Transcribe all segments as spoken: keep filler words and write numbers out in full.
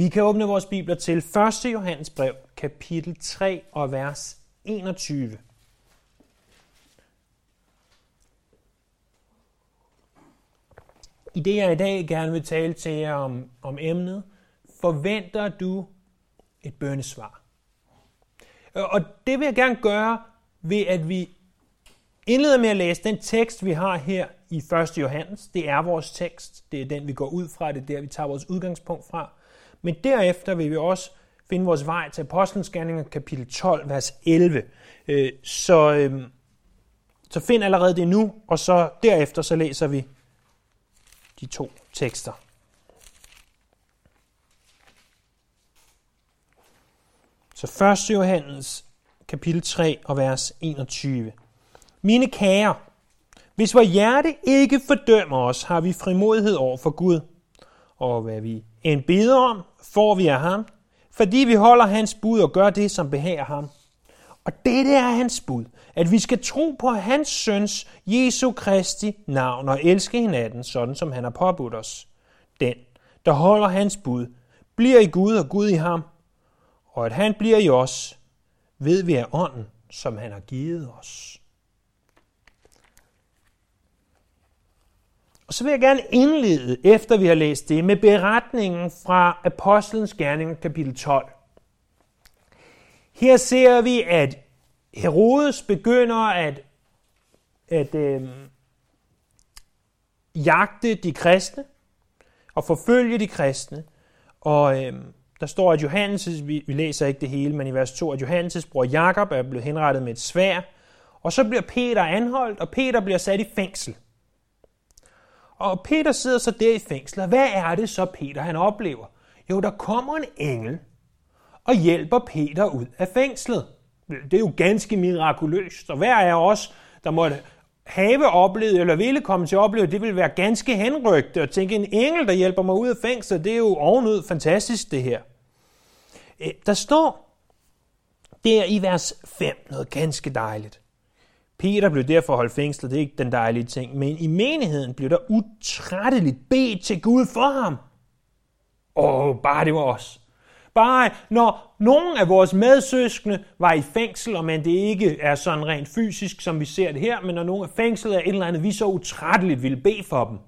Vi kan åbne vores bibler til første. Johannes brev, kapitel tre og vers enogtyve. I det, jeg i dag gerne vil tale til jer om, om emnet, forventer du et bønnesvar? Og det vil jeg gerne gøre ved, at vi indleder med at læse den tekst, vi har her i første. Johannes. Det er vores tekst, det er den, vi går ud fra, det er der, vi tager vores udgangspunkt fra. Men derefter vil vi også finde vores vej til Apostlenes Gerninger, kapitel tolv, vers elleve. Så, så find allerede det nu, og så derefter så læser vi de to tekster. Så første. Johannes, kapitel tre, og vers enogtyve. Mine kære, hvis vores hjerte ikke fordømmer os, har vi frimodighed over for Gud, og hvad vi end beder om, får vi af ham, fordi vi holder hans bud og gør det, som behager ham. Og dette er hans bud, at vi skal tro på hans søns, Jesu Kristi, navn og elske hinanden, sådan som han har påbudt os. Den, der holder hans bud, bliver i Gud og Gud i ham, og at han bliver i os, ved vi af ånden, som han har givet os. Og så vil jeg gerne indlede, efter vi har læst det, med beretningen fra Apostlenes Gerninger, kapitel tolv. Her ser vi, at Herodes begynder at, at øh, jagte de kristne og forfølge de kristne. Og øh, der står, at Johannes, vi, vi læser ikke det hele, men i vers to, at Johannes' bror Jakob er blevet henrettet med et sværd. Og så bliver Peter anholdt, og Peter bliver sat i fængsel. Og Peter sidder så der i fængsel, og hvad er det så, Peter han oplever? Jo, der kommer en engel og hjælper Peter ud af fængslet. Det er jo ganske mirakuløst, og hver af os, der måtte have oplevet, eller ville komme til at opleve, det ville være ganske henrygt, og tænke, en engel, der hjælper mig ud af fængslet, det er jo ovenud fantastisk, det her. Der står der i vers fem noget ganske dejligt. Peter blev derfor holdt fængslet, det er ikke den dejlige ting, men i menigheden blev der utrætteligt bedt til Gud for ham. Åh, bare det var os. Bare når nogen af vores medsøskende var i fængsel, og men det ikke er sådan rent fysisk, som vi ser det her, men når nogen er fængslet af et eller andet, vi så utrætteligt ville bede for dem.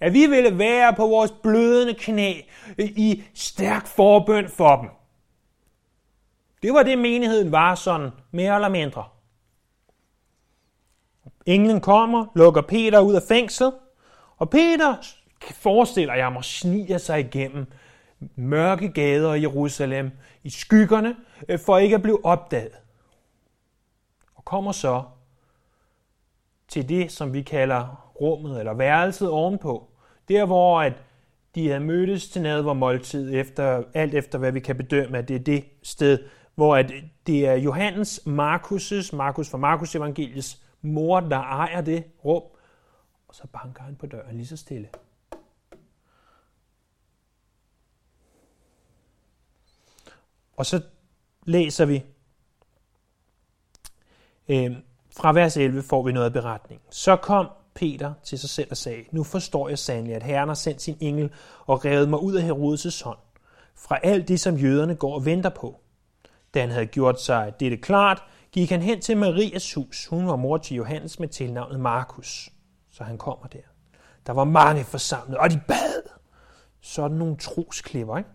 At vi ville være på vores blødende knæ i stærk forbøn for dem. Det var det, menigheden var sådan, mere eller mindre. Englen kommer, lukker Peter ud af fængslet, og Peter, forestiller jeg mig, sniger sig igennem mørke gader i Jerusalem, i skyggerne, for ikke at blive opdaget. Og kommer så til det, som vi kalder rummet eller værelset ovenpå, der hvor at de havde mødtes til nadvermåltid, efter, alt efter hvad vi kan bedømme, at det er det sted, hvor at det er Johannes, Markus' Markus fra Markus evangeliets mor, der ejer det rum, og så banker han på døren lige så stille. Og så læser vi, øh, fra vers elleve får vi noget af beretningen. Så kom Peter til sig selv og sagde, nu forstår jeg sandelig, at Herren har sendt sin engel og revet mig ud af Herodes' hånd, fra alt det, som jøderne går og venter på. Da han havde gjort sig dette klart, gik han hen til Marias hus. Hun var mor til Johannes med tilnavnet Markus. Så han kommer der. Der var mange forsamlet, og de bad. Sådan nogle trosklipper, ikke?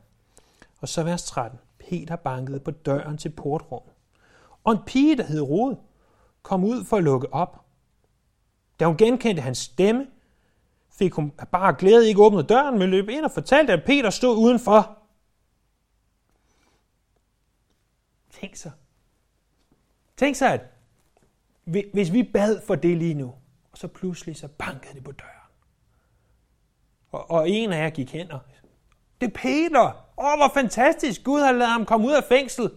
Og så vers tretten. Peter bankede på døren til portrummet. Og en pige, der hed Rode, kom ud for at lukke op. Da hun genkendte hans stemme, fik hun bare glæde ikke åbnet døren, men løb ind og fortalte, at Peter stod udenfor. Tænk så. Tænk sig, at hvis vi bad for det lige nu, og så pludselig så bankede det på døren. Og, og en af jer gik hen og, det er Peter! Åh, hvor fantastisk! Gud har ladet ham komme ud af fængsel.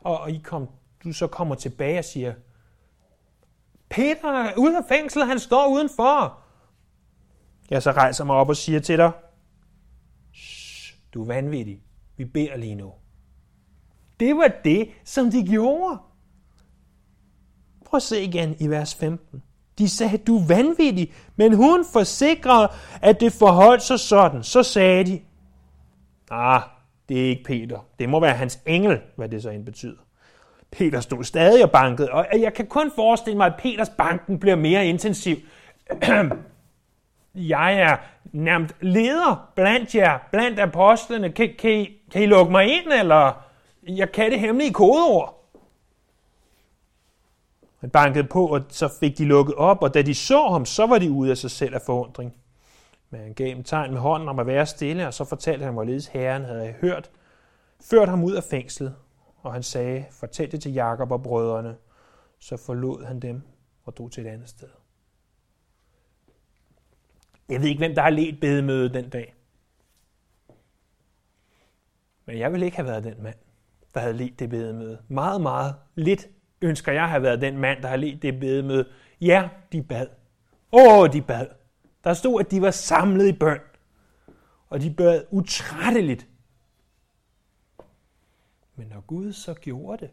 Og, og I kom, du så kommer tilbage og siger, Peter er ude af fængsel, han står udenfor. Jeg så rejser mig op og siger til dig, du er vanvittig, vi beder lige nu. Det var det, som de gjorde. Prøv at se igen i vers femten. De sagde, du er vanvittig, men hun forsikrede, at det forholdt sig sådan. Så sagde de, ah, Det er ikke Peter. Det må være hans engel, hvad det så end betyder. Peter stod stadig og bankede, og jeg kan kun forestille mig, at Peters banken bliver mere intensiv. Jeg er nærmest leder blandt jer, blandt apostlene. Kan, kan, I, kan I lukke mig ind, eller jeg kan det hemmelige kodeord? Han bankede på, og så fik de lukket op, og da de så ham, så var de ude af sig selv af forundring. Men han gav dem tegn med hånden om at være stille, og så fortalte han, hvorledes Herren havde hørt, ført ham ud af fængslet. Og han sagde, fortæl det til Jakob og brødrene. Så forlod han dem og drog til et andet sted. Jeg ved ikke, hvem der har ledt bedemødet den dag. Men jeg ville ikke have været den mand, der havde ledt det bedemøde. Meget, meget lidt ønsker jeg at have været den mand, der har ledt det bedemøde. Ja, de bad. Åh, de bad. Der stod, at de var samlet i bøn. Og de bad utrætteligt. Men når Gud så gjorde det,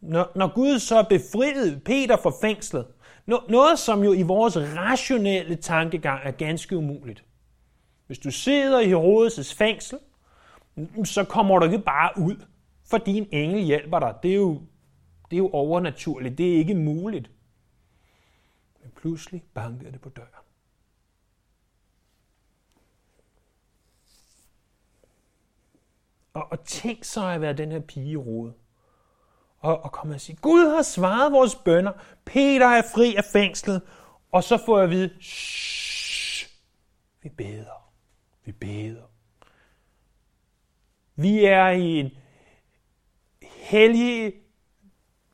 når, når Gud så befriede Peter fra fængslet, no, noget som jo i vores rationelle tankegang er ganske umuligt. Hvis du sidder i Herodes' fængsel, så kommer du ikke bare ud, for din engel hjælper dig. Det er jo, det er jo overnaturligt, det er ikke muligt. Men pludselig bankede det på døren. Og, og tænk så at være den her pige i Rode. Og, og komme og sige, Gud har svaret vores bønner. Peter er fri af fængslet. Og så får jeg at vide, vi beder. Vi beder. Vi er i en hellig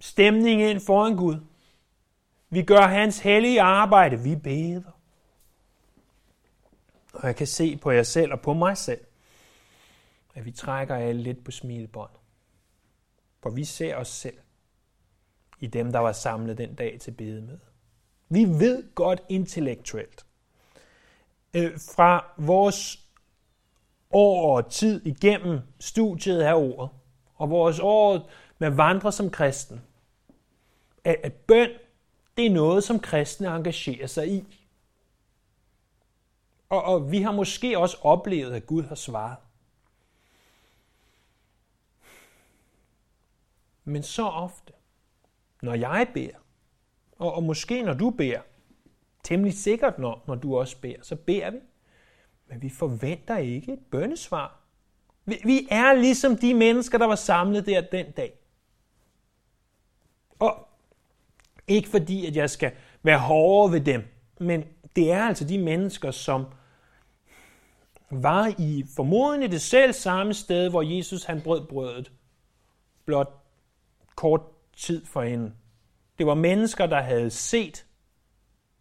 stemning ind foran Gud. Vi gør hans hellige arbejde. Vi beder. Og jeg kan se på jer selv og på mig selv, at vi trækker alle lidt på smilebåndet. For vi ser os selv i dem, der var samlet den dag til bedemøde. Vi ved godt intellektuelt øh, fra vores år og tid igennem studiet af ordet, og vores år med at vandre som kristen, at, at bøn, det er noget, som kristne engagerer sig i. Og, og vi har måske også oplevet, at Gud har svaret. Men så ofte, når jeg beder, og, og måske når du beder, temmelig sikkert når, når du også beder, så beder vi, men vi forventer ikke et bønnesvar. Vi, vi er ligesom de mennesker, der var samlet der den dag. Og ikke fordi, at jeg skal være hårdere ved dem, men det er altså de mennesker, som var i formodentlig det selv samme sted, hvor Jesus han brød brødet, blot kort tid forinden. Det var mennesker, der havde set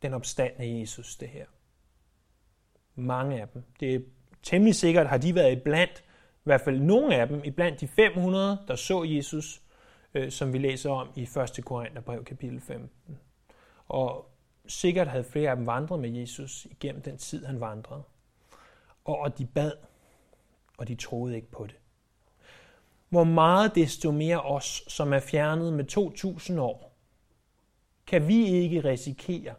den opstandne Jesus, det her. Mange af dem. Det er temmelig sikkert, har de været iblandt, i hvert fald nogle af dem, iblandt de fem hundrede, der så Jesus, øh, som vi læser om i første Korinther kapitel femten. Og sikkert havde flere af dem vandret med Jesus igennem den tid, han vandrede. Og, og de bad, og de troede ikke på det. Hvor meget desto mere os, som er fjernet med to tusind år, kan vi ikke risikere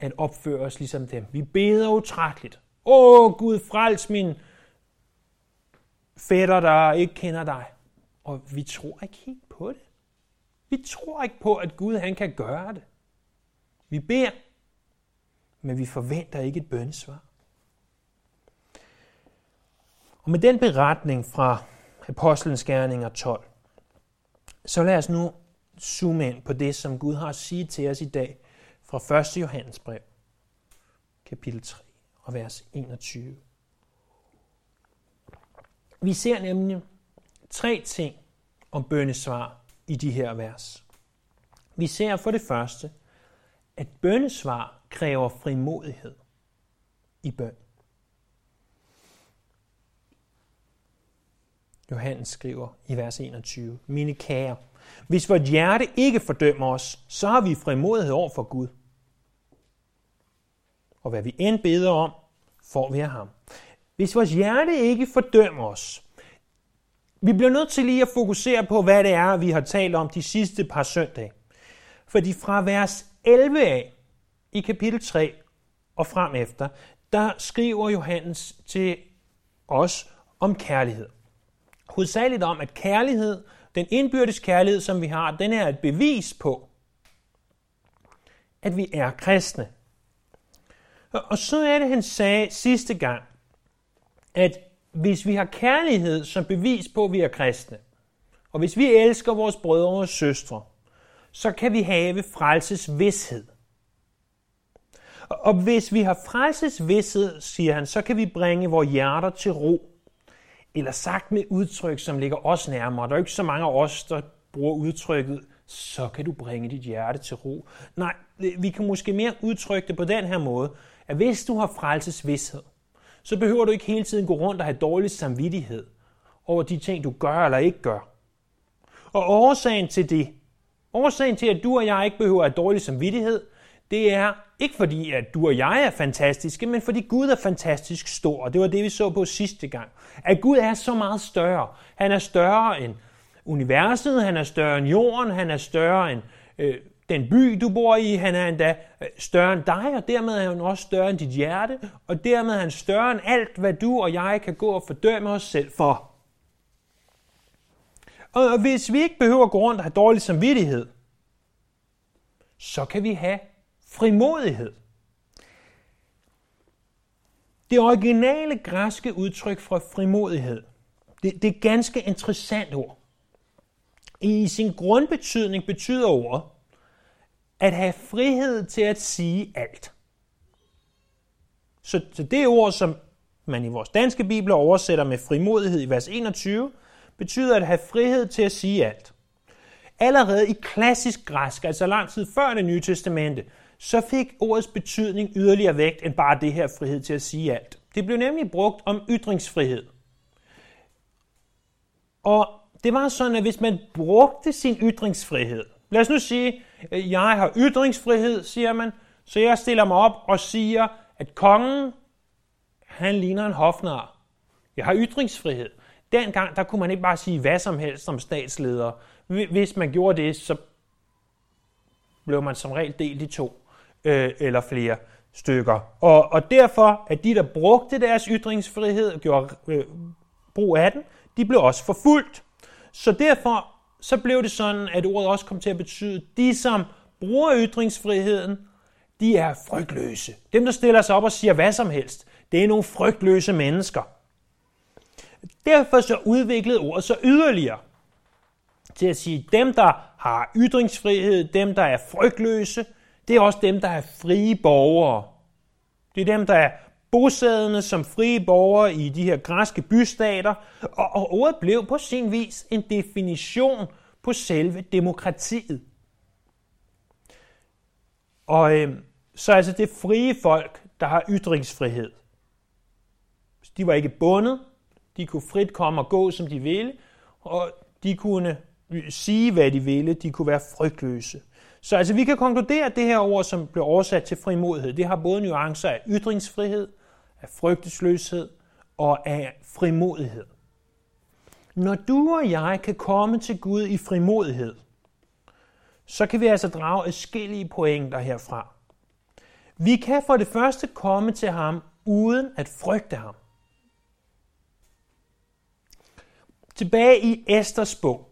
at opføre os ligesom dem. Vi beder utrætteligt. Åh Gud, frels min fætter, der ikke kender dig. Og vi tror ikke helt på det. Vi tror ikke på, at Gud han kan gøre det. Vi beder, men vi forventer ikke et bønnesvar. Og med den beretning fra Apostlenes Gerninger tolv. Så lad os nu zoome ind på det, som Gud har at sige til os i dag fra første Johannes brev, kapitel tre og vers enogtyve. Vi ser nemlig tre ting om bønnesvar i de her vers. Vi ser for det første, at bønnesvar kræver frimodighed i bøn. Johannes skriver i vers enogtyve, mine kære, hvis vort hjerte ikke fordømmer os, så har vi frimodighed over for Gud. Og hvad vi end beder om, får vi af ham. Hvis vores hjerte ikke fordømmer os, vi bliver nødt til lige at fokusere på, hvad det er, vi har talt om de sidste par søndage. Fordi fra vers elleve af i kapitel tre og frem efter, der skriver Johannes til os om kærlighed. Hovedsageligt om, at kærlighed, den indbyrdes kærlighed, som vi har, den er et bevis på, at vi er kristne. Og så er det, han sagde sidste gang, at hvis vi har kærlighed som bevis på, at vi er kristne, og hvis vi elsker vores brødre og søstre, så kan vi have frelsesvished. Og hvis vi har frelsesvished, siger han, så kan vi bringe vores hjerter til ro. Eller sagt med udtryk, som ligger os nærmere. Der er jo ikke så mange af os, der bruger udtrykket, så kan du bringe dit hjerte til ro. Nej, vi kan måske mere udtrykke det på den her måde, at hvis du har frelsesvished, så behøver du ikke hele tiden gå rundt og have dårlig samvittighed over de ting, du gør eller ikke gør. Og årsagen til det, årsagen til, at du og jeg ikke behøver at have dårlig samvittighed, det er ikke fordi, at du og jeg er fantastiske, men fordi Gud er fantastisk stor. Og det var det, vi så på sidste gang. At Gud er så meget større. Han er større end universet, han er større end jorden, han er større end øh, den by, du bor i, han er endda større end dig, og dermed er han også større end dit hjerte, og dermed er han større end alt, hvad du og jeg kan gå og fordømme os selv for. Og hvis vi ikke behøver at gå rundt og have dårlig samvittighed, så kan vi have frimodighed. Det originale græske udtryk fra frimodighed, det, det er et ganske interessant ord. I sin grundbetydning betyder ordet at have frihed til at sige alt. Så, så det ord, som man i vores danske bibel oversætter med frimodighed i vers enogtyve, betyder at have frihed til at sige alt. Allerede i klassisk græsk, altså lang tid før det nye testamente, så fik ordets betydning yderligere vægt end bare det her frihed til at sige alt. Det blev nemlig brugt om ytringsfrihed. Og det var sådan, at hvis man brugte sin ytringsfrihed, lad os nu sige, at jeg har ytringsfrihed, siger man, så jeg stiller mig op og siger, at kongen, han ligner en hofnar. Jeg har ytringsfrihed. Dengang, der kunne man ikke bare sige hvad som helst som statsleder. Hvis man gjorde det, så blev man som regel delt i to øh, eller flere stykker. Og, og derfor, at de, der brugte deres ytringsfrihed og gjorde øh, brug af den, de blev også forfulgt. Så derfor så blev det sådan, at ordet også kom til at betyde, at de, som bruger ytringsfriheden, de er frygtløse. Dem, der stiller sig op og siger hvad som helst, det er nogle frygtløse mennesker. Derfor så udviklede ordet så yderligere til at sige, at dem, der har ytringsfrihed, dem, der er frygtløse, det er også dem, der er frie borgere. Det er dem, der er bosædende som frie borgere i de her græske bystater, og, og ordet blev på sin vis en definition på selve demokratiet. Og øh, så altså det frie folk, der har ytringsfrihed. De var ikke bundet, de kunne frit komme og gå, som de ville, og de kunne sige, hvad de ville, de kunne være frygtløse. Så altså, vi kan konkludere, at det her ord, som blev oversat til frimodighed, det har både nuancer af ytringsfrihed, af frygtesløshed og af frimodighed. Når du og jeg kan komme til Gud i frimodighed, så kan vi altså drage adskillige pointer herfra. Vi kan for det første komme til ham, uden at frygte ham. Tilbage i Esters bog.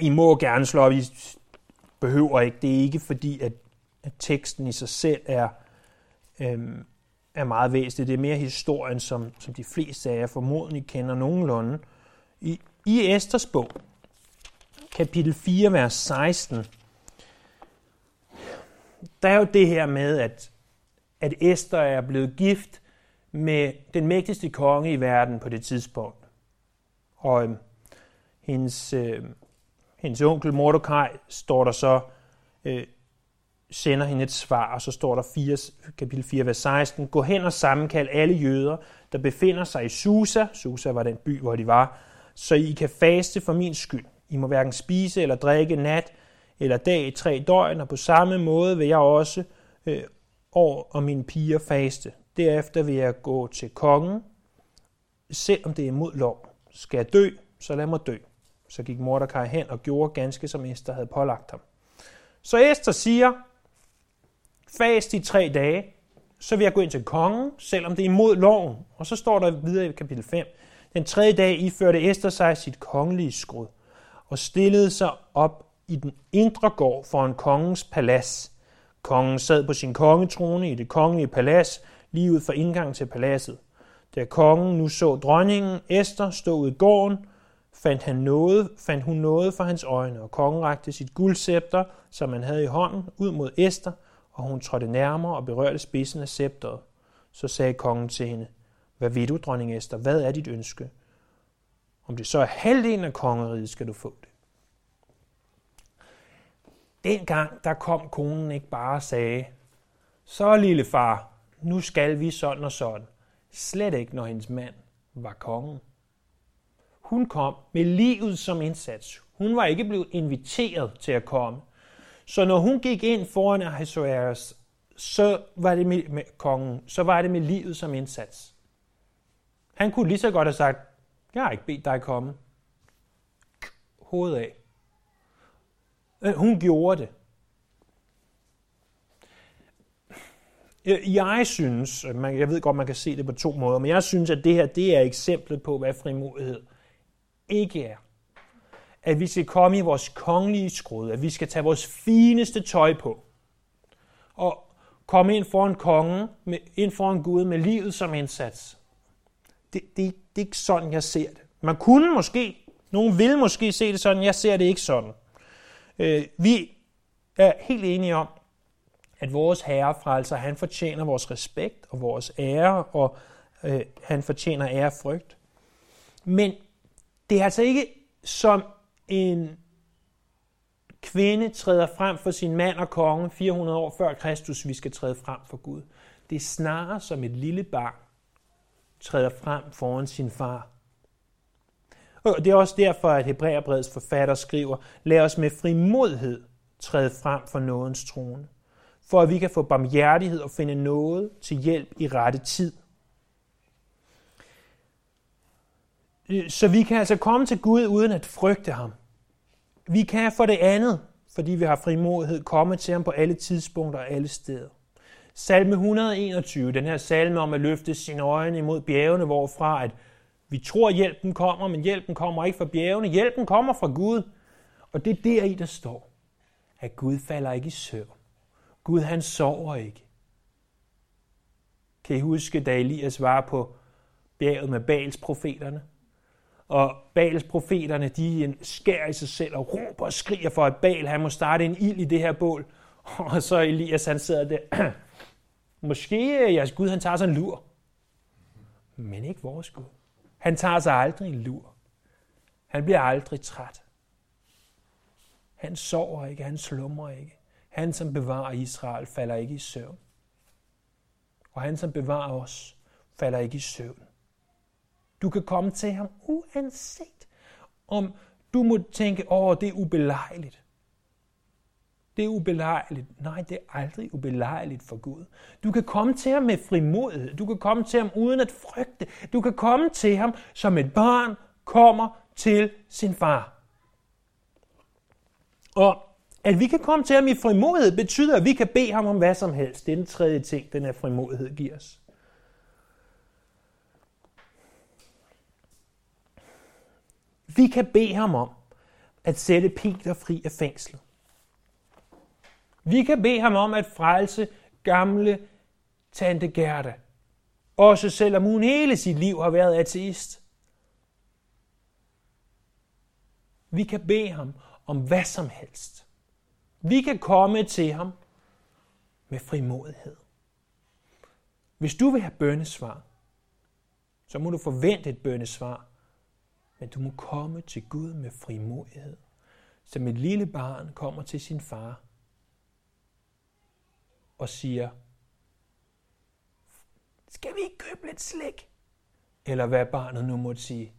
I må gerne slå op, I behøver ikke. Det er ikke fordi, at, at teksten i sig selv er, øhm, er meget væsentlig. Det er mere historien, som, som de fleste af jer formodentlig kender nogenlunde. I, i Esters bog, kapitel fire, vers seksten, der er jo det her med, at, at Ester er blevet gift med den mægtigste konge i verden på det tidspunkt. Og øh, hendes, øh, hendes onkel Mordokaj står der så, øh, sender hende et svar, og så står der fire, kapitel fire, vers seksten, gå hen og sammenkald alle jøder, der befinder sig i Susa, Susa var den by, hvor de var, så I kan faste for min skyld. I må hverken spise eller drikke nat eller dag i tre døgn, og på samme måde vil jeg også øh, år og mine piger faste. Derefter vil jeg gå til kongen, selvom det er imod lov. Skal jeg dø, så lad mig dø. Så gik Mordokaj hen og gjorde ganske, som Ester havde pålagt ham. Så Ester siger, fast i tre dage, så vil jeg gå ind til kongen, selvom det er imod loven. Og så står der videre i kapitel fem, Den tredje dag iførte Ester sig sit kongelige skrud og stillede sig op i den indre gård foran kongens palads. Kongen sad på sin kongetrone i det kongelige palads, lige ud for indgangen til paladset. Da kongen nu så dronningen Ester stå ud i gården, fandt, han noget, fandt hun noget for hans øjne, og kongen rakte sit guldscepter, som han havde i hånden, ud mod Ester, og hun trådte nærmere og berørte spidsen af scepteret. Så sagde kongen til hende: "Hvad ved du, dronning Ester? Hvad er dit ønske? Om det så er halvdelen af kongeriget, skal du få det." Dengang, der kom konen ikke bare og sagde: "Så lille far, nu skal vi sådan og sådan." Slet ikke, når hendes mand var kongen. Hun kom med livet som indsats. Hun var ikke blevet inviteret til at komme. Så når hun gik ind foran Ahasuerus, så var det med, med kongen, så var det med livet som indsats. Han kunne lige så godt have sagt: "Jeg har ikke bedt dig komme." Hovedet af. Hun gjorde det. Jeg synes, jeg ved godt, man kan se det på to måder, men jeg synes, at det her det er eksemplet på, hvad frimodighed ikke er. At vi skal komme i vores kongelige skrud, at vi skal tage vores fineste tøj på og komme ind foran kongen, ind foran Gud med livet som indsats. Det, det, det er ikke sådan, jeg ser det. Man kunne måske, nogen vil måske se det sådan, jeg ser det ikke sådan. Vi er helt enige om, at vores herrefrelser, han fortjener vores respekt og vores ære, og øh, han fortjener ære og frygt. Men det er altså ikke som en kvinde træder frem for sin mand og konge fire hundrede år før Kristus, vi skal træde frem for Gud. Det er snarere som et lille barn træder frem foran sin far. Og det er også derfor, at Hebræerbrevets forfatter skriver: "Lad os med frimodighed træde frem for nådens trone, for at vi kan få barmhjertighed og finde noget til hjælp i rette tid." Så vi kan altså komme til Gud uden at frygte ham. Vi kan for det andet, fordi vi har frimodighed, komme til ham på alle tidspunkter og alle steder. Salme et hundrede og enogtyve, den her salme om at løfte sine øjne imod bjergene, hvorfra at vi tror, hjælpen kommer, men hjælpen kommer ikke fra bjergene. Hjælpen kommer fra Gud. Og det er deri, der står, at Gud falder ikke i søvn. Gud, han sover ikke. Kan I huske, da Elias var på bjerget med Bales profeterne? Og Bales profeterne, de skærer i sig selv og råber og skriger for, at Bal, han må starte en ild i det her bål. Og så Elias, han sidder der. Måske jeres Gud, han tager sig en lur. Men ikke vores Gud. Han tager sig aldrig en lur. Han bliver aldrig træt. Han sover ikke, han slumrer ikke. Han, som bevarer Israel, falder ikke i søvn. Og han, som bevarer os, falder ikke i søvn. Du kan komme til ham uanset, om du må tænke, åh, det er ubelejligt. Det er ubelejligt. Nej, det er aldrig ubelejligt for Gud. Du kan komme til ham med frimodighed. Du kan komme til ham uden at frygte. Du kan komme til ham, som et barn kommer til sin far. Og at vi kan komme til ham i frimodighed, betyder, at vi kan bede ham om hvad som helst. Det er den tredje ting, den her frimodighed giver os. Vi kan bede ham om at sætte Peter fri af fængslet. Vi kan bede ham om at frelse gamle tante Gerda, også selvom hun hele sit liv har været ateist. Vi kan bede ham om hvad som helst. Vi kan komme til ham med frimodighed. Hvis du vil have bønnesvar, så må du forvente et bønnesvar, men du må komme til Gud med frimodighed, som et lille barn kommer til sin far og siger: "Skal vi ikke købe lidt slik?" Eller hvad barnet nu måtte sige.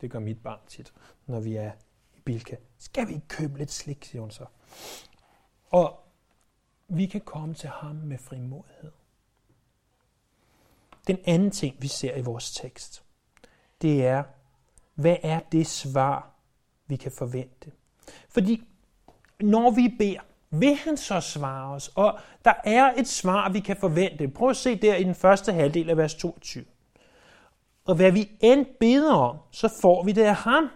Det gør mit barn tit, når vi er i Bilke. "Skal vi ikke købe lidt slik?" siger hun så. Og vi kan komme til ham med frimodighed. Den anden ting, vi ser i vores tekst, det er, hvad er det svar, vi kan forvente? Fordi når vi beder, vil han så svare os? Og der er et svar, vi kan forvente. Prøv at se der i den første halvdel af vers toogtyve. Og hvad vi end beder om, så får vi det af ham.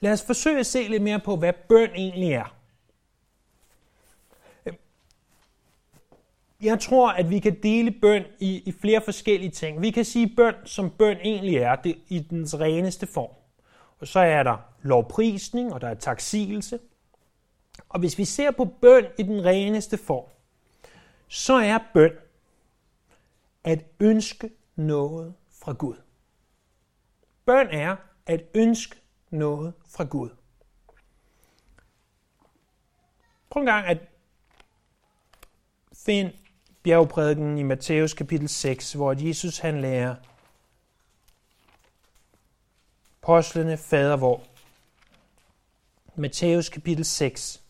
Lad os forsøge at se lidt mere på, hvad bøn egentlig er. Jeg tror, at vi kan dele bøn i, i flere forskellige ting. Vi kan sige bøn, som bøn egentlig er, det, i dens reneste form. Og så er der lovprisning, og der er taksigelse. Og hvis vi ser på bøn i den reneste form, så er bøn at ønske noget fra Gud. Bøn er at ønske noget fra Gud. Prøv en gang at finde Bjergprædiken i Matteus kapitel seks, hvor Jesus han lærer apostlene fadervor. Matteus kapitel seks.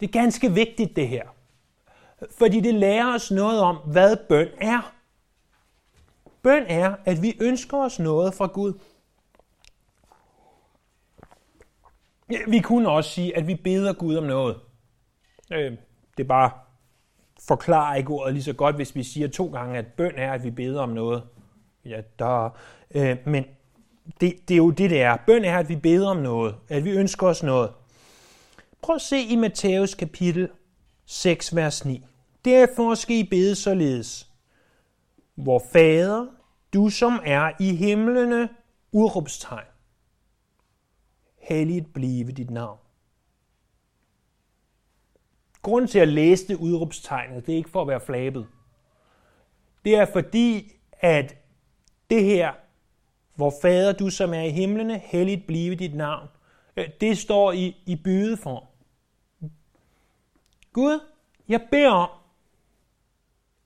Det er ganske vigtigt det her, fordi det lærer os noget om, hvad bøn er. Bøn er, at vi ønsker os noget fra Gud. Vi kunne også sige, at vi beder Gud om noget. Det er bare forklarer ikke ordet lige så godt, hvis vi siger to gange, at bøn er, at vi beder om noget. Ja, der, øh, men det, det er jo det, det er. Bøn er, at vi beder om noget, at vi ønsker os noget. Prøv at se i Matteus kapitel seks, vers ni. Derfor skal I bede således. Vor Fader, du som er i himlene, udråbstegn. Helliget blive dit navn. Grunden til at læse det udråbstegnet, det er ikke for at være flabet. Det er fordi, at det her, hvor Fader, du som er i himlene, helligt blive dit navn, det står i, i bydeform. Gud, jeg beder om,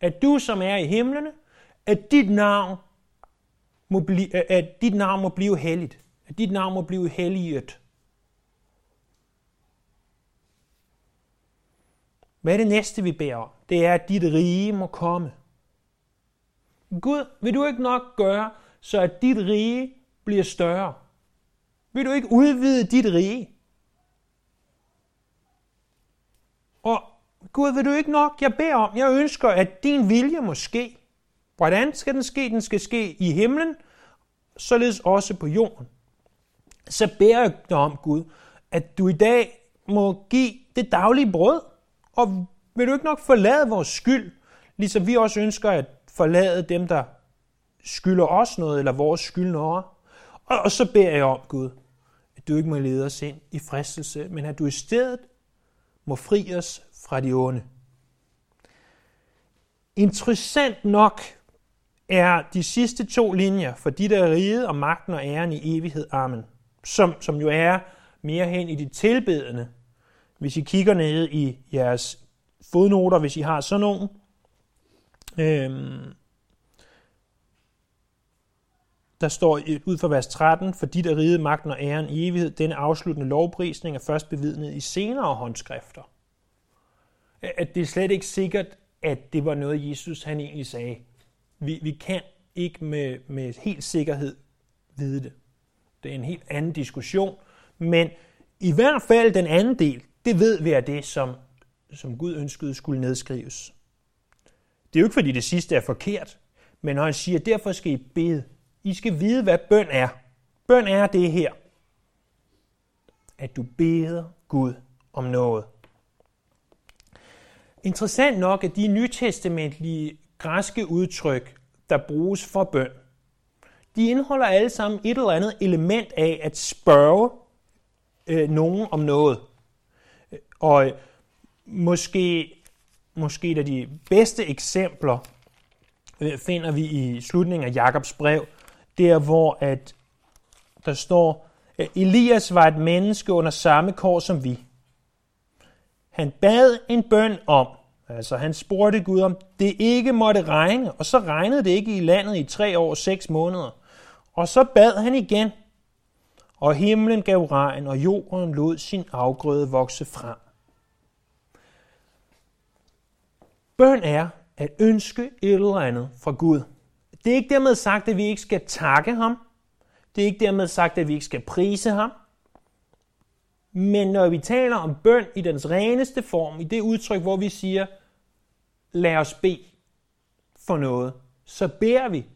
at du som er i himlene, at dit navn må, bli, at dit navn må blive helligt. At dit navn må blive helliget. Hvad er det næste, vi beder om? Det er, at dit rige må komme. Gud, vil du ikke nok gøre, så at dit rige bliver større? Vil du ikke udvide dit rige? Og Gud, vil du ikke nok? Jeg beder om, jeg ønsker, at din vilje må ske. Hvordan skal den ske? Den skal ske i himlen, således også på jorden. Så beder jeg dig om, Gud, at du i dag må give det daglige brød. Og vil du ikke nok forlade vores skyld, ligesom vi også ønsker at forlade dem, der skylder os noget, eller vores skyld noget. Og, og så beder jeg om, Gud, at du ikke må lede os ind i fristelse, men at du i stedet må fri os fra de onde. Interessant nok er de sidste to linjer for de der riget og magten og æren i evighed. Amen. Som, som jo er mere hen i de tilbedende. Hvis I kigger ned i jeres fodnoter, hvis I har sådan nogen. Øhm, der står ud fra vers tretten, for dit er riget, magten og æren i evighed. Denne afsluttende lovprisning er først bevidnet i senere håndskrifter. At det er slet ikke sikkert, at det var noget, Jesus han egentlig sagde. Vi, vi kan ikke med, med helt sikkerhed vide det. Det er en helt anden diskussion, men i hvert fald den anden del, det ved vi er det, som, som Gud ønskede skulle nedskrives. Det er jo ikke, fordi det sidste er forkert, men når han siger, derfor skal I bede. I skal vide, hvad bøn er. Bøn er det her, at du beder Gud om noget. Interessant nok, at de nytestamentlige græske udtryk, der bruges for bøn, de indeholder alle sammen et eller andet element af at spørge øh, nogen om noget. Og måske, måske et af de bedste eksempler øh, finder vi i slutningen af Jakobs brev, der hvor at, der står, at Elias var et menneske under samme kår som vi. Han bad en bøn om, altså han spurgte Gud om, det ikke måtte regne, og så regnede det ikke i landet i tre år og seks måneder. Og så bad han igen, og himlen gav regn, og jorden lod sin afgrøde vokse frem. Bøn er at ønske et eller andet fra Gud. Det er ikke dermed sagt, at vi ikke skal takke ham. Det er ikke dermed sagt, at vi ikke skal prise ham. Men når vi taler om bøn i dens reneste form, i det udtryk, hvor vi siger, lad os bede, for noget, så beder vi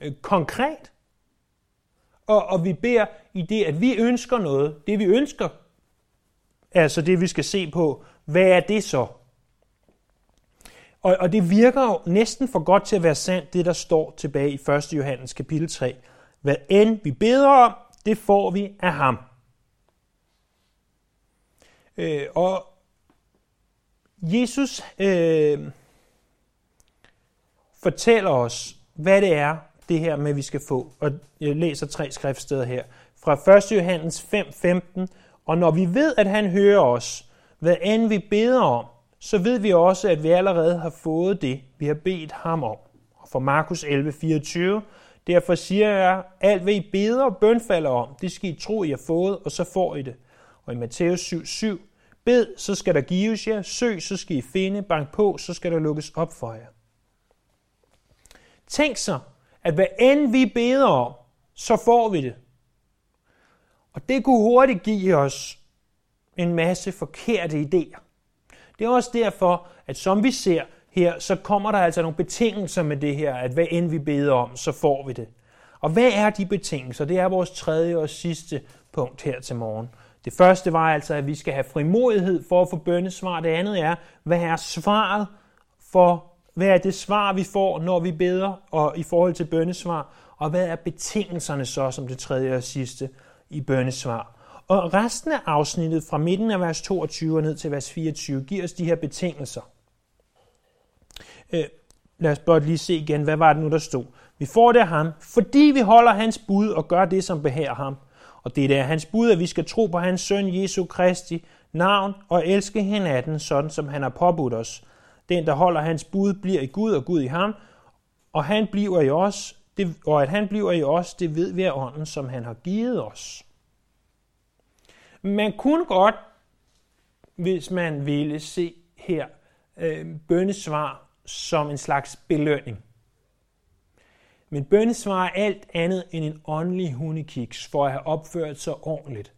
øh, konkret. Og, og vi beder i det, at vi ønsker noget. Det vi ønsker, altså det vi skal se på, hvad er det så? Og, og det virker jo næsten for godt til at være sandt, det der står tilbage i første. Johannes kapitel tre. Hvad end vi beder om, det får vi af ham. Øh, og Jesus øh, fortæller os, hvad det er, det her med, vi skal få. Og jeg læser tre skriftsteder her. Fra første. Johannes fem femten. Og når vi ved, at han hører os, hvad end vi beder om, så ved vi også, at vi allerede har fået det, vi har bedt ham om. Og fra Markus elleve fireogtyve. Derfor siger jeg, alt hvad I beder og bønfalder om, det skal I tro, I har fået, og så får I det. Og i Matteus syv syv. Bed, så skal der gives jer. Søg, så skal I finde. Bank på, så skal der lukkes op for jer. Tænk så, at hvad end vi beder om, så får vi det. Og det kunne hurtigt give os en masse forkerte idéer. Det er også derfor, at som vi ser her, så kommer der altså nogle betingelser med det her, at hvad end vi beder om, så får vi det. Og hvad er de betingelser? Det er vores tredje og sidste punkt her til morgen. Det første var altså, at vi skal have frimodighed for at få bønnesvar. Det andet er, hvad er svaret for hvad er det svar, vi får, når vi beder, og i forhold til bønnesvar? Og hvad er betingelserne så, som det tredje og sidste i bønnesvar? Og resten af afsnittet fra midten af vers toogtyve og ned til vers fireogtyve giver os de her betingelser. Øh, lad os blot lige se igen, hvad var det nu, der stod? Vi får det af ham, fordi vi holder hans bud og gør det, som behærer ham. Og det er hans bud, at vi skal tro på hans søn, Jesu Kristi, navn og elske hinanden, sådan som han har påbudt os. Den, der holder hans bud, bliver i Gud, og Gud i ham, og han bliver i os, det, og at han bliver i os, det ved vi af ånden, som han har givet os. Man kunne godt, hvis man ville se her, øh, bønnesvar som en slags belønning. Men bønnesvar er alt andet end en åndelig hundekiks for at have opført sig ordentligt.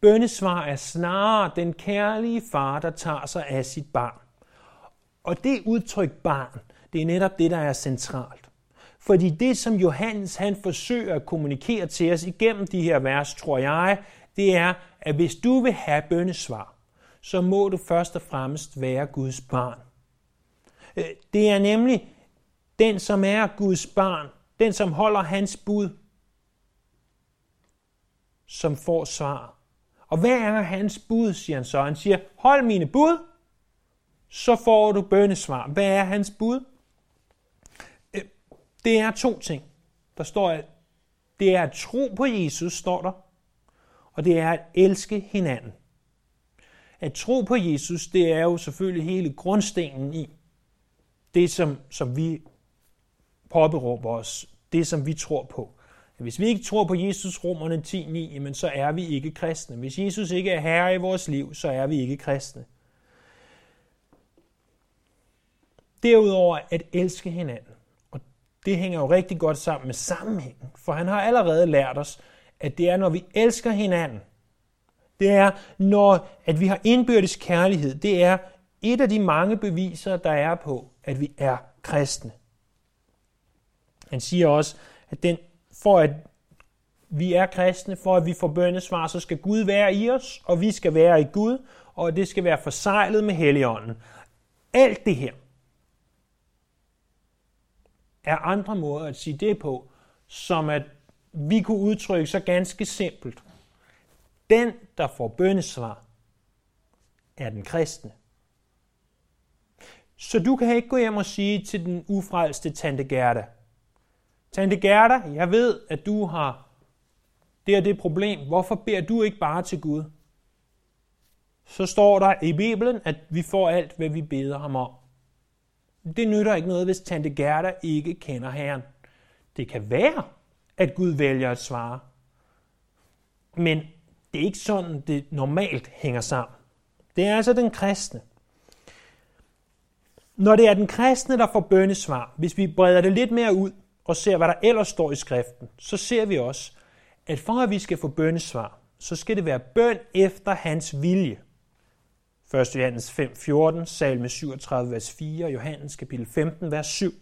Bønnesvar er snarere den kærlige far, der tager sig af sit barn. Og det udtryk barn, det er netop det, der er centralt. Fordi det, som Johannes han forsøger at kommunikere til os igennem de her vers, tror jeg, det er, at hvis du vil have bønnesvar, så må du først og fremmest være Guds barn. Det er nemlig den, som er Guds barn, den, som holder hans bud, som får svar. Og hvad er hans bud, siger han så? Han siger, hold mine bud, så får du bønnesvar. Hvad er hans bud? Det er to ting. Der står, at det er at tro på Jesus, står der, og det er at elske hinanden. At tro på Jesus, det er jo selvfølgelig hele grundstenen i det, som, som vi påberåber os, det, som vi tror på. Hvis vi ikke tror på Jesus, Romerne ti ni, jamen, så er vi ikke kristne. Hvis Jesus ikke er herre i vores liv, så er vi ikke kristne. Derudover at elske hinanden. Og det hænger jo rigtig godt sammen med sammenhængen, for han har allerede lært os, at det er, når vi elsker hinanden. Det er, når at vi har indbyrdes kærlighed. Det er et af de mange beviser, der er på, at vi er kristne. Han siger også, at den, for at vi er kristne, for at vi får bønnesvar, så skal Gud være i os, og vi skal være i Gud, og det skal være forseglet med Helligånden. Alt det her er andre måder at sige det på, som at vi kunne udtrykke så ganske simpelt. Den, der får bønnesvar, er den kristne. Så du kan ikke gå hjem og sige til den ufrelste tante Gerda, Tante Gerda, jeg ved, at du har det og det problem. Hvorfor beder du ikke bare til Gud? Så står der i Bibelen, at vi får alt, hvad vi beder ham om. Det nytter ikke noget, hvis tante Gerda ikke kender Herren. Det kan være, at Gud vælger at svare. Men det er ikke sådan, det normalt hænger sammen. Det er altså den kristne. Når det er den kristne, der får bønnesvar, hvis vi breder det lidt mere ud og ser, hvad der ellers står i skriften, så ser vi også, at for at vi skal få bønnesvar, så skal det være bøn efter hans vilje. første. Johannes fem fjorten, Salme syvogtredive, vers fire, Johannes kapitel femten, vers syv.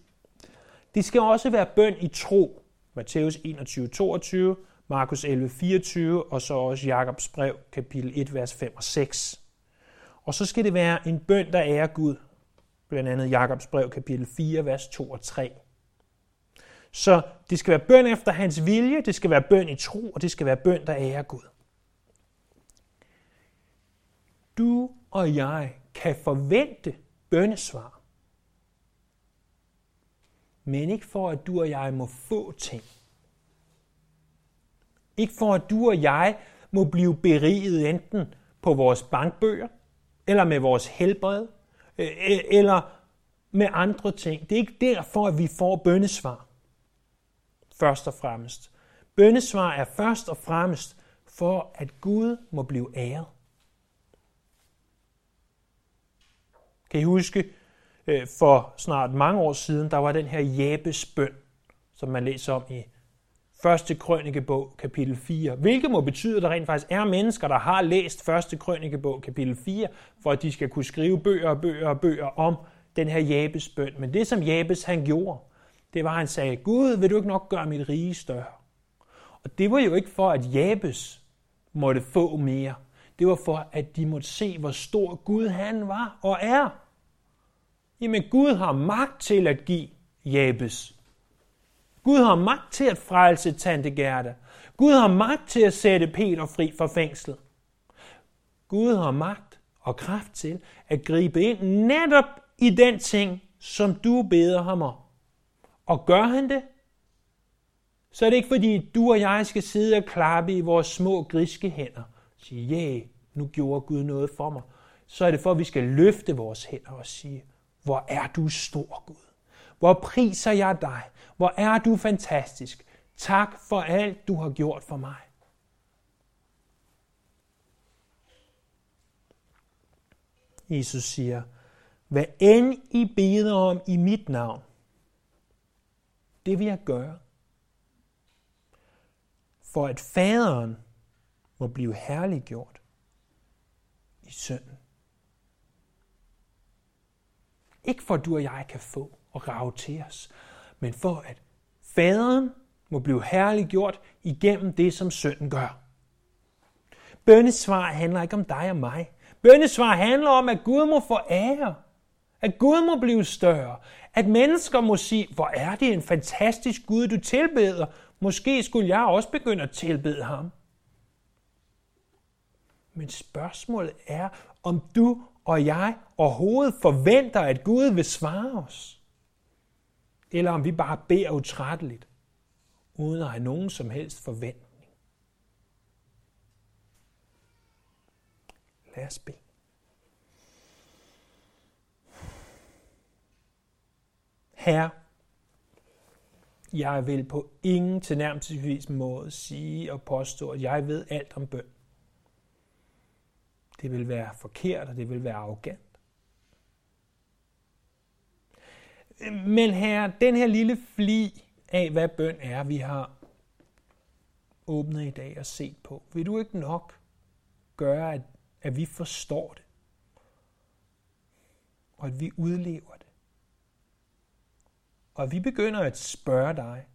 Det skal også være bøn i tro. Matteus enogtyve, toogtyve, Markus elleve, fireogtyve og så også Jakobs brev, kapitel et, vers fem og seks. Og så skal det være en bøn, der ærer Gud. Blandt andet Jakobs brev, kapitel fire, vers to og tre. Så det skal være bøn efter hans vilje, det skal være bøn i tro, og det skal være bøn, der ærer Gud. Du og jeg kan forvente bønnesvar, men ikke for, at du og jeg må få ting. Ikke for, at du og jeg må blive beriget enten på vores bankbøger, eller med vores helbred, eller med andre ting. Det er ikke derfor, at vi får bønnesvar, først og fremmest. Bønnesvar er først og fremmest for, at Gud må blive æret. Kan I huske, for snart mange år siden, der var den her Jabes bøn, som man læser om i første krønikebog, kapitel fire. Hvilket må betyde, at der rent faktisk er mennesker, der har læst første krønikebog, kapitel fire, for at de skal kunne skrive bøger og bøger og bøger om den her Jabes bøn. Men det, som Jabes han gjorde, det var, at han sagde, Gud, vil du ikke nok gøre mit rige større? Og det var jo ikke for, at Jabes måtte få mere. Det var for, at de måtte se, hvor stor Gud han var og er. Jamen, Gud har magt til at give Jabes. Gud har magt til at frelse tante Gerda. Gud har magt til at sætte Peter fri fra fængslet. Gud har magt og kraft til at gribe ind netop i den ting, som du beder ham om. Og gør han det, så er det ikke fordi, du og jeg skal sidde og klappe i vores små griske hænder og sige, ja, yeah, nu gjorde Gud noget for mig. Så er det for, at vi skal løfte vores hænder og sige, hvor er du stor, Gud. Hvor priser jeg dig. Hvor er du fantastisk. Tak for alt, du har gjort for mig. Jesus siger, hvad end I beder om i mit navn, det vil jeg gøre, for at faderen må blive herliggjort i sønnen. Ikke for, at du og jeg kan få og rage til os, men for, at faderen må blive herliggjort igennem det, som sønnen gør. Bønnesvar handler ikke om dig og mig. Bønnesvar handler om, at Gud må få ære, at Gud må blive større, at mennesker må sige, hvor er det en fantastisk Gud, du tilbeder. Måske skulle jeg også begynde at tilbede ham. Men spørgsmålet er, om du og jeg overhovedet forventer, at Gud vil svare os. Eller om vi bare beder utrætteligt, uden at have nogen som helst forventning. Lad os bede. Herre, jeg vil på ingen tilnærmelsesvis måde sige og påstå, at jeg ved alt om bøn. Det vil være forkert, og det vil være arrogant. Men her, den her lille fli af, hvad bøn er, vi har åbnet i dag og set på, vil du ikke nok gøre, at, at vi forstår det, og at vi udlever det, og at vi begynder at spørge dig,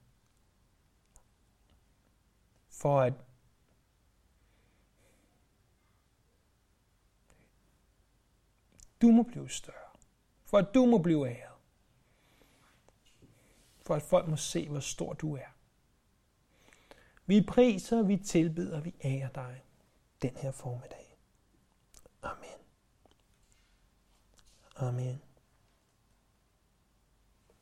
for at du må blive større, for at du må blive æret, for at folk må se, hvor stor du er. Vi priser, vi tilbeder, vi ærer dig den her formiddag. Amen. Amen.